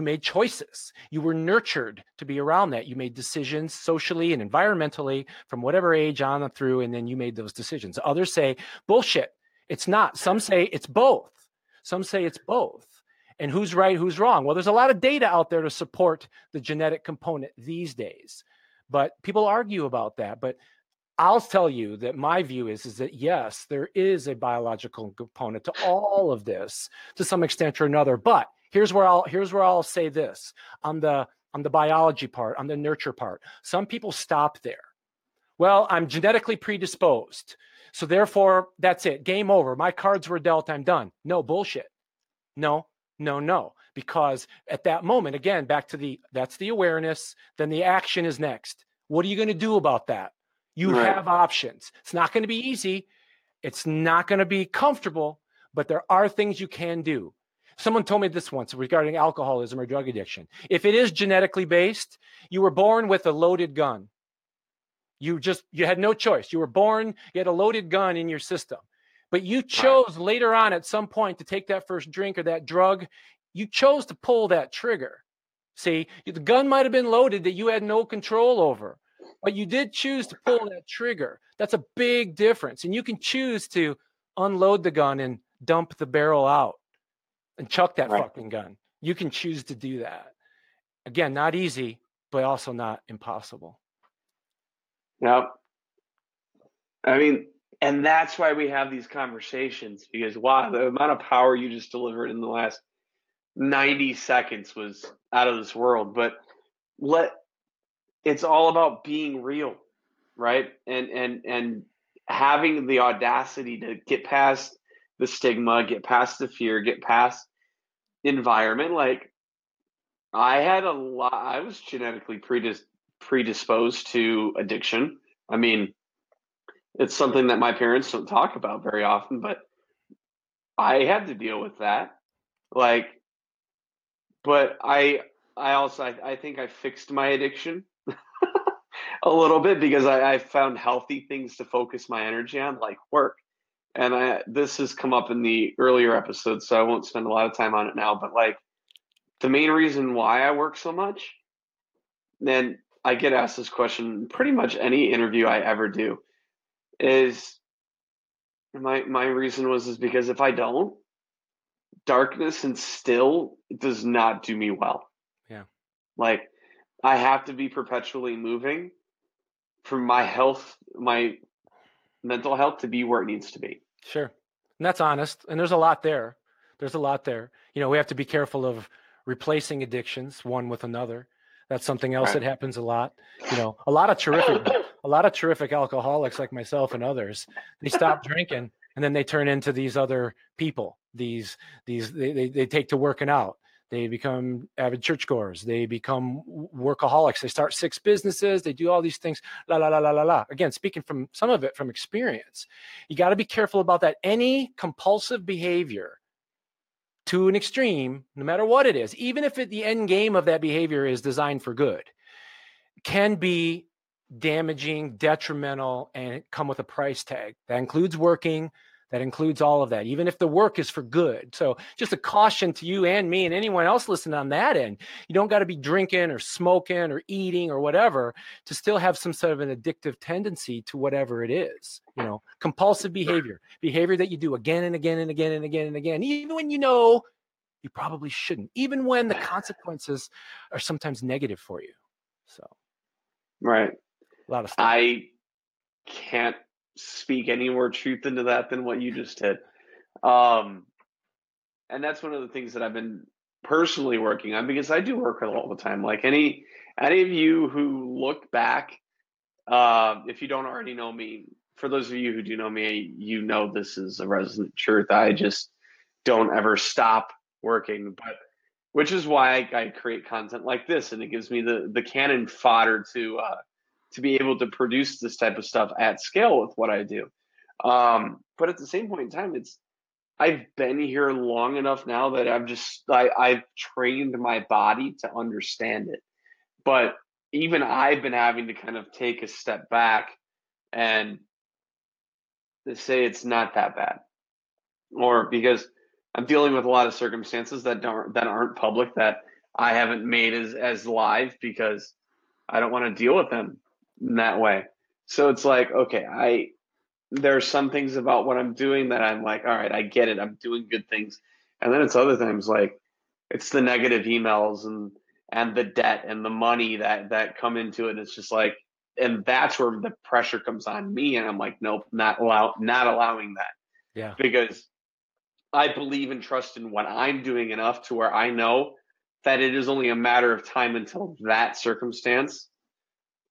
made choices. You were nurtured to be around that. You made decisions socially and environmentally from whatever age on and through, and then you made those decisions. Others say, bullshit, it's not. Some say it's both. Some say it's both. And who's right, who's wrong? Well, there's a lot of data out there to support the genetic component these days. But people argue about that. But I'll tell you that my view is that, yes, there is a biological component to all of this to some extent or another. But here's where I'll say this on the biology part, on the nurture part. Some people stop there. Well, I'm genetically predisposed, so therefore that's it. Game over. My cards were dealt. I'm done. No, bullshit. No. Because at that moment, again, back to that's the awareness. Then the action is next. What are you going to do about that? You have options. It's not going to be easy. It's not going to be comfortable, but there are things you can do. Someone told me this once regarding alcoholism or drug addiction. If it is genetically based, you were born with a loaded gun. You had no choice. You had a loaded gun in your system, but you chose later on at some point to take that first drink or that drug. You chose to pull that trigger. See, the gun might have been loaded that you had no control over, but you did choose to pull that trigger. That's a big difference. And you can choose to unload the gun and dump the barrel out. And chuck that fucking gun. You can choose to do that. Again, not easy, but also not impossible. No. I mean, and that's why we have these conversations, because wow, the amount of power you just delivered in the last 90 seconds was out of this world. But it's all about being real, right? And having the audacity to get past the stigma, get past the fear, get past environment. Like I was genetically predisposed to addiction. I mean, it's something that my parents don't talk about very often, but I had to deal with that. Like, but I also think I fixed my addiction a little bit because I found healthy things to focus my energy on, like work. And this has come up in the earlier episodes, so I won't spend a lot of time on it now. But like the main reason why I work so much, and I get asked this question pretty much any interview I ever do, is my reason is because if I don't, darkness and still does not do me well. Yeah. Like I have to be perpetually moving for my health, my mental health to be where it needs to be. Sure. And that's honest. And there's a lot there. You know, we have to be careful of replacing addictions one with another. That's something else that happens a lot. You know, a lot of terrific alcoholics like myself and others, they stop drinking and then they turn into these other people. They take to working out. They become avid churchgoers. They become workaholics. They start 6 businesses. They do all these things. Again, speaking from some of it from experience, you got to be careful about that. Any compulsive behavior to an extreme, no matter what it is, even if the end game of that behavior is designed for good, can be damaging, detrimental, and come with a price tag. That includes working. That includes all of that, even if the work is for good. So just a caution to you and me and anyone else listening on that end. You don't got to be drinking or smoking or eating or whatever to still have some sort of an addictive tendency to whatever it is. You know, compulsive behavior that you do again and again and again and again and again, even when you know you probably shouldn't, even when the consequences are sometimes negative for you. So, right. A lot of stuff. can't speak any more truth into that than what you just did. And that's one of the things that I've been personally working on, because I do work all the time. Like any of you who look back, if you don't already know me, for those of you who do know me, you know this is a resonant truth. I just don't ever stop working, but which is why I create content like this, and it gives me the cannon fodder to be able to produce this type of stuff at scale with what I do. But at the same point in time, I've been here long enough now that I've trained my body to understand it. But even I've been having to kind of take a step back and to say it's not that bad, or because I'm dealing with a lot of circumstances that aren't public, that I haven't made as live because I don't want to deal with them in that way. So it's like, okay, there are some things about what I'm doing that I'm like, all right, I get it. I'm doing good things. And then it's other things, like it's the negative emails and the debt and the money that come into it. It's just like, and that's where the pressure comes on me. And I'm like, nope, not allowing that. Yeah. Because I believe and trust in what I'm doing enough to where I know that it is only a matter of time until that circumstance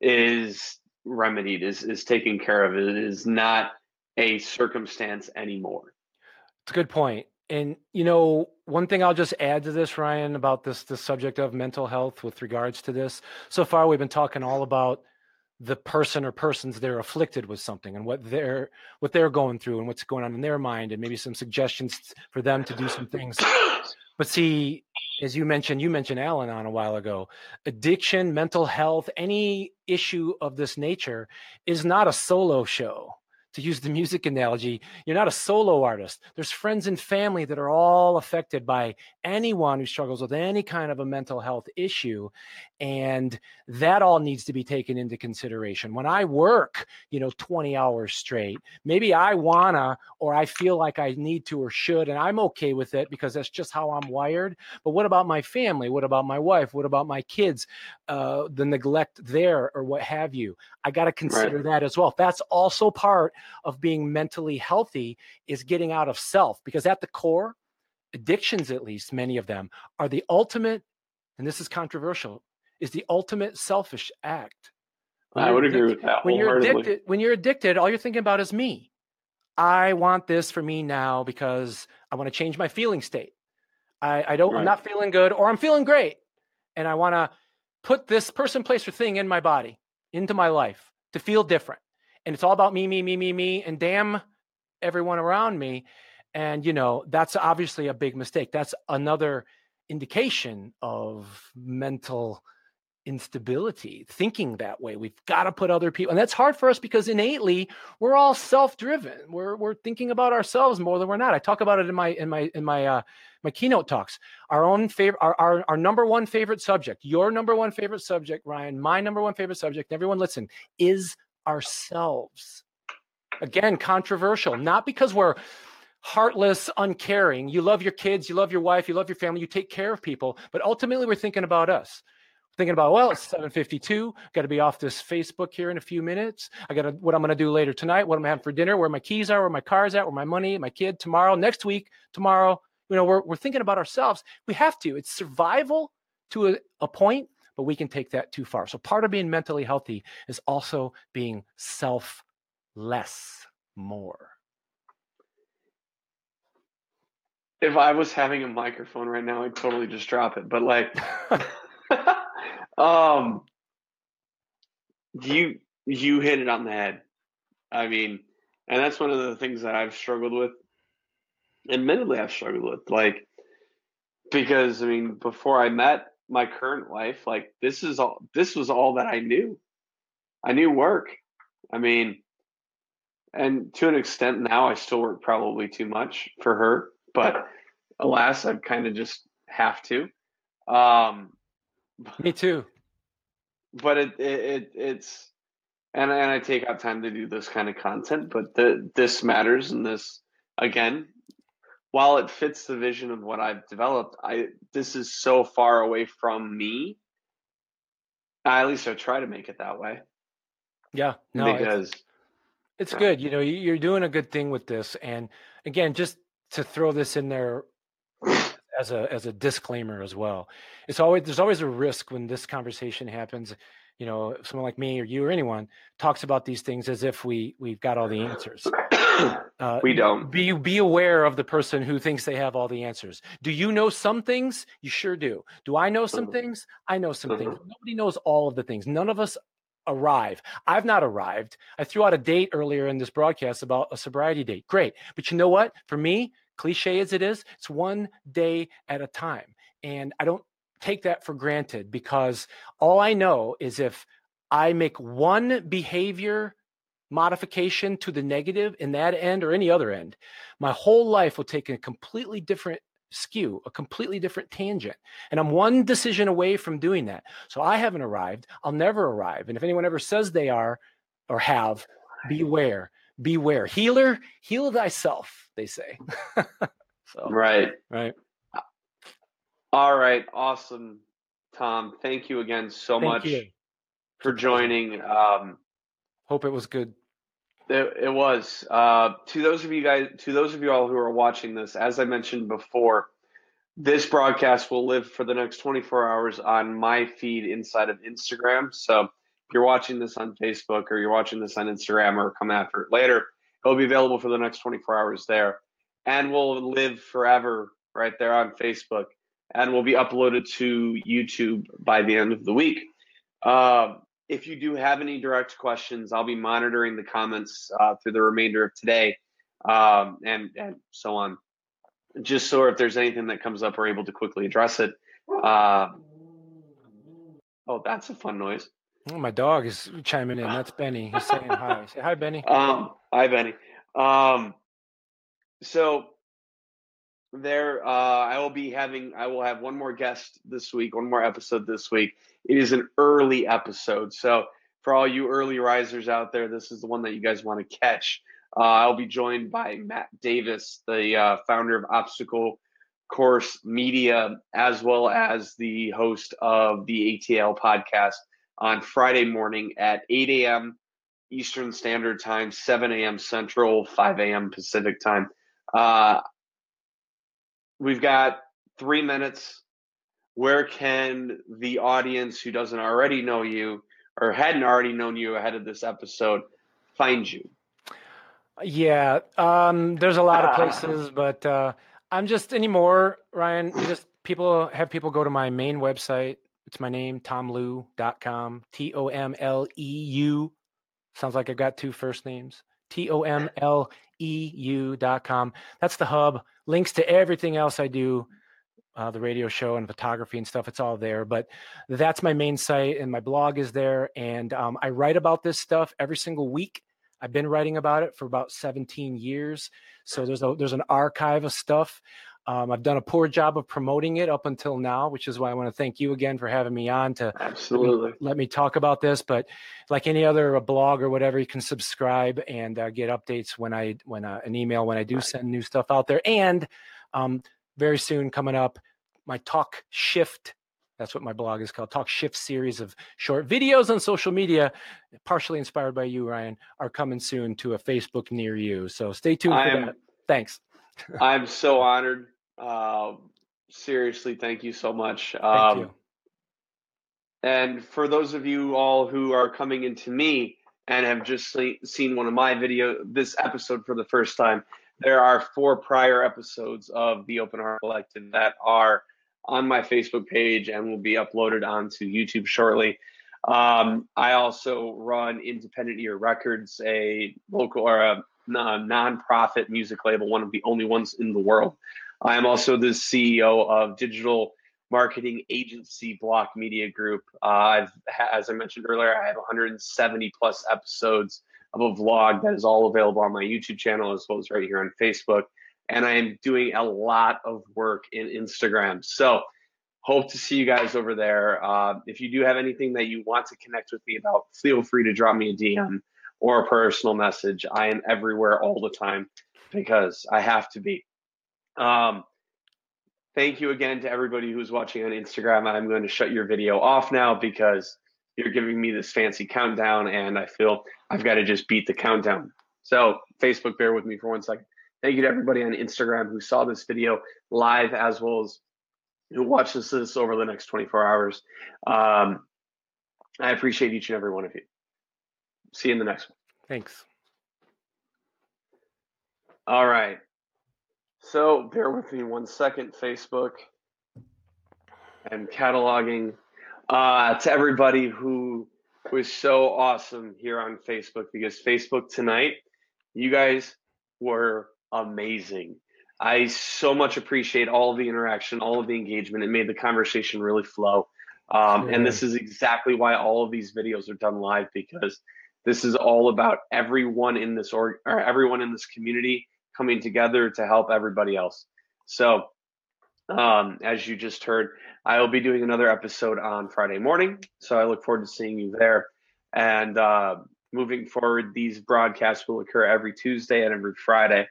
is remedied, is taken care of. It is not a circumstance anymore. It's a good point. And, one thing I'll just add to this, Ryan, about this subject of mental health with regards to this. So far, we've been talking all about the person or persons they're afflicted with something and what they're going through and what's going on in their mind, and maybe some suggestions for them to do some things. But see, as you mentioned Al-Anon a while ago, addiction, mental health, any issue of this nature is not a solo show. To use the music analogy, you're not a solo artist. There's friends and family that are all affected by anyone who struggles with any kind of a mental health issue. And that all needs to be taken into consideration. When I work, 20 hours straight, maybe I wanna, or I feel like I need to or should, and I'm okay with it because that's just how I'm wired. But what about my family? What about my wife? What about my kids? The neglect there or what have you? I gotta consider that as well. That's also part of being mentally healthy, is getting out of self, because at the core, addictions, at least many of them, are the ultimate, and this is controversial, is the ultimate selfish act. I would agree with that. When you're addicted, all you're thinking about is me. I want this for me now because I want to change my feeling state. I'm not feeling good, or I'm feeling great, and I want to put this person, place, or thing in my body, into my life to feel different. And it's all about me, me, me, me, me, and damn everyone around me. And, that's obviously a big mistake. That's another indication of mental instability, thinking that way. We've got to put other people, and that's hard for us because innately we're all self-driven. We're thinking about ourselves more than we're not. I talk about it in my keynote talks. Our own favorite, our number one favorite subject, your number one favorite subject, Ryan, my number one favorite subject, everyone listen, is ourselves. Again, controversial, not because we're heartless, uncaring. You love your kids, you love your wife, you love your family, you take care of people, but ultimately we're thinking about us. We're thinking about, well, it's 7:52, got to be off this Facebook here in a few minutes. I got what I'm going to do later tonight, what I'm having for dinner, where my keys are, where my car's at, where my money, my kid, tomorrow, next week, tomorrow. We're thinking about ourselves. We have to. It's survival to a point, but we can take that too far. So part of being mentally healthy is also being selfless more. If I was having a microphone right now, I'd totally just drop it. But you hit it on the head. I mean, and that's one of the things that I've struggled with. Admittedly, I've struggled with, because before I met my current life, this was all that I knew. I knew work. And to an extent now I still work probably too much for her, but alas, I kind of just have to. Me too. But it's, and I take out time to do this kind of content, but this matters, and this, again, while it fits the vision of what I've developed, this is so far away from me. At least I try to make it that way. Yeah. No, because It's good. You know, you're doing a good thing with this. And again, just to throw this in there as a disclaimer as well, there's always a risk when this conversation happens. You know, someone like me or you or anyone talks about these things as if we've got all the answers. We don't. Be aware of the person who thinks they have all the answers. Do you know some things? You sure do. Do I know some things? I know some things. Nobody knows all of the things. None of us arrive. I've not arrived. I threw out a date earlier in this broadcast about a sobriety date. Great. But you know what? For me, cliche as it is, it's one day at a time. And I don't take that for granted, because all I know is if I make one behavior modification to the negative in that end or any other end, my whole life will take a completely different skew, a completely different tangent. And I'm one decision away from doing that. So I haven't arrived. I'll never arrive. And if anyone ever says they are or have, beware. Healer, heal thyself, they say. So, right. All right. Awesome, Tom. Thank you again so much for joining. Hope it was good. It was. To those of you all who are watching this, as I mentioned before, this broadcast will live for the next 24 hours on my feed inside of Instagram. So if you're watching this on Facebook or you're watching this on Instagram or come after it later, it'll be available for the next 24 hours there. And will live forever right there on Facebook. And will be uploaded to YouTube by the end of the week. If you do have any direct questions, I'll be monitoring the comments through the remainder of today and so on. Just so if there's anything that comes up, we're able to quickly address it. Oh, that's a fun noise. Oh, my dog is chiming in. That's Benny. He's saying hi. Say hi, Benny. Hi, Benny. So... I will have one more guest this week, one more episode this week. It is an early episode. So for all you early risers out there, this is the one that you guys want to catch. I'll be joined by Matt Davis, the founder of Obstacle Course Media, as well as the host of the ATL podcast on Friday morning at 8 a.m. Eastern Standard Time, 7 a.m. Central, 5 a.m. Pacific Time. We've got 3 minutes. Where can the audience who doesn't already know you or hadn't already known you ahead of this episode find you? Yeah, there's a lot of places, but I'm just anymore, Ryan. Just people go to my main website. It's my name, tomleu.com. TOMLEU. Sounds like I've got two first names. TOMLEU.com. That's the hub. Links to everything else I do, the radio show and photography and stuff. It's all there, but that's my main site, and my blog is there. And I write about this stuff every single week. I've been writing about it for about 17 years. So there's an archive of stuff. I've done a poor job of promoting it up until now, which is why I want to thank you again for having me on to let me talk about this. But like any other blog or whatever, you can subscribe and get updates when I do send new stuff out there. And very soon coming up, my Talk Shift. That's what my blog is called, Talk Shift series of short videos on social media, partially inspired by you, Ryan, are coming soon to a Facebook near you. So stay tuned for that. Thanks. I'm so honored. Seriously, thank you so much. Thank you. And for those of you all who are coming into me and have just seen one of my videos, this episode for the first time, there are 4 prior episodes of the Open Heart Collective that are on my Facebook page and will be uploaded onto YouTube shortly. I also run Independent Ear Records, a local or a nonprofit music label, one of the only ones in the world. I am also the CEO of digital marketing agency Block Media Group. As I mentioned earlier, I have 170 plus episodes of a vlog that is all available on my YouTube channel as well as right here on Facebook. And I am doing a lot of work in Instagram. So hope to see you guys over there. If you do have anything that you want to connect with me about, feel free to drop me a DM. Or a personal message. I am everywhere all the time because I have to be. Thank you again to everybody who's watching on Instagram. I'm going to shut your video off now because you're giving me this fancy countdown and I feel I've got to just beat the countdown. So Facebook, bear with me for 1 second. Thank you to everybody on Instagram who saw this video live, as well as who watches this over the next 24 hours. I appreciate each and every one of you. See you in the next one. Thanks. All right. So bear with me 1 second, Facebook. I'm cataloging. To everybody who was so awesome here on Facebook, because Facebook tonight, you guys were amazing. I so much appreciate all of the interaction, all of the engagement. It made the conversation really flow. And this is exactly why all of these videos are done live, because this is all about everyone in this org, or everyone in this community coming together to help everybody else. So as you just heard, I will be doing another episode on Friday morning. So I look forward to seeing you there. And moving forward, these broadcasts will occur every Tuesday and every Friday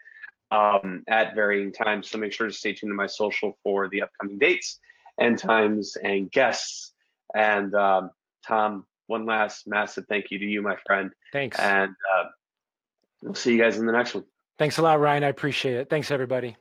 at varying times. So make sure to stay tuned to my social for the upcoming dates and times and guests. And Tom, one last massive thank you to you, my friend. Thanks. And we'll see you guys in the next one. Thanks a lot, Ryan. I appreciate it. Thanks, everybody.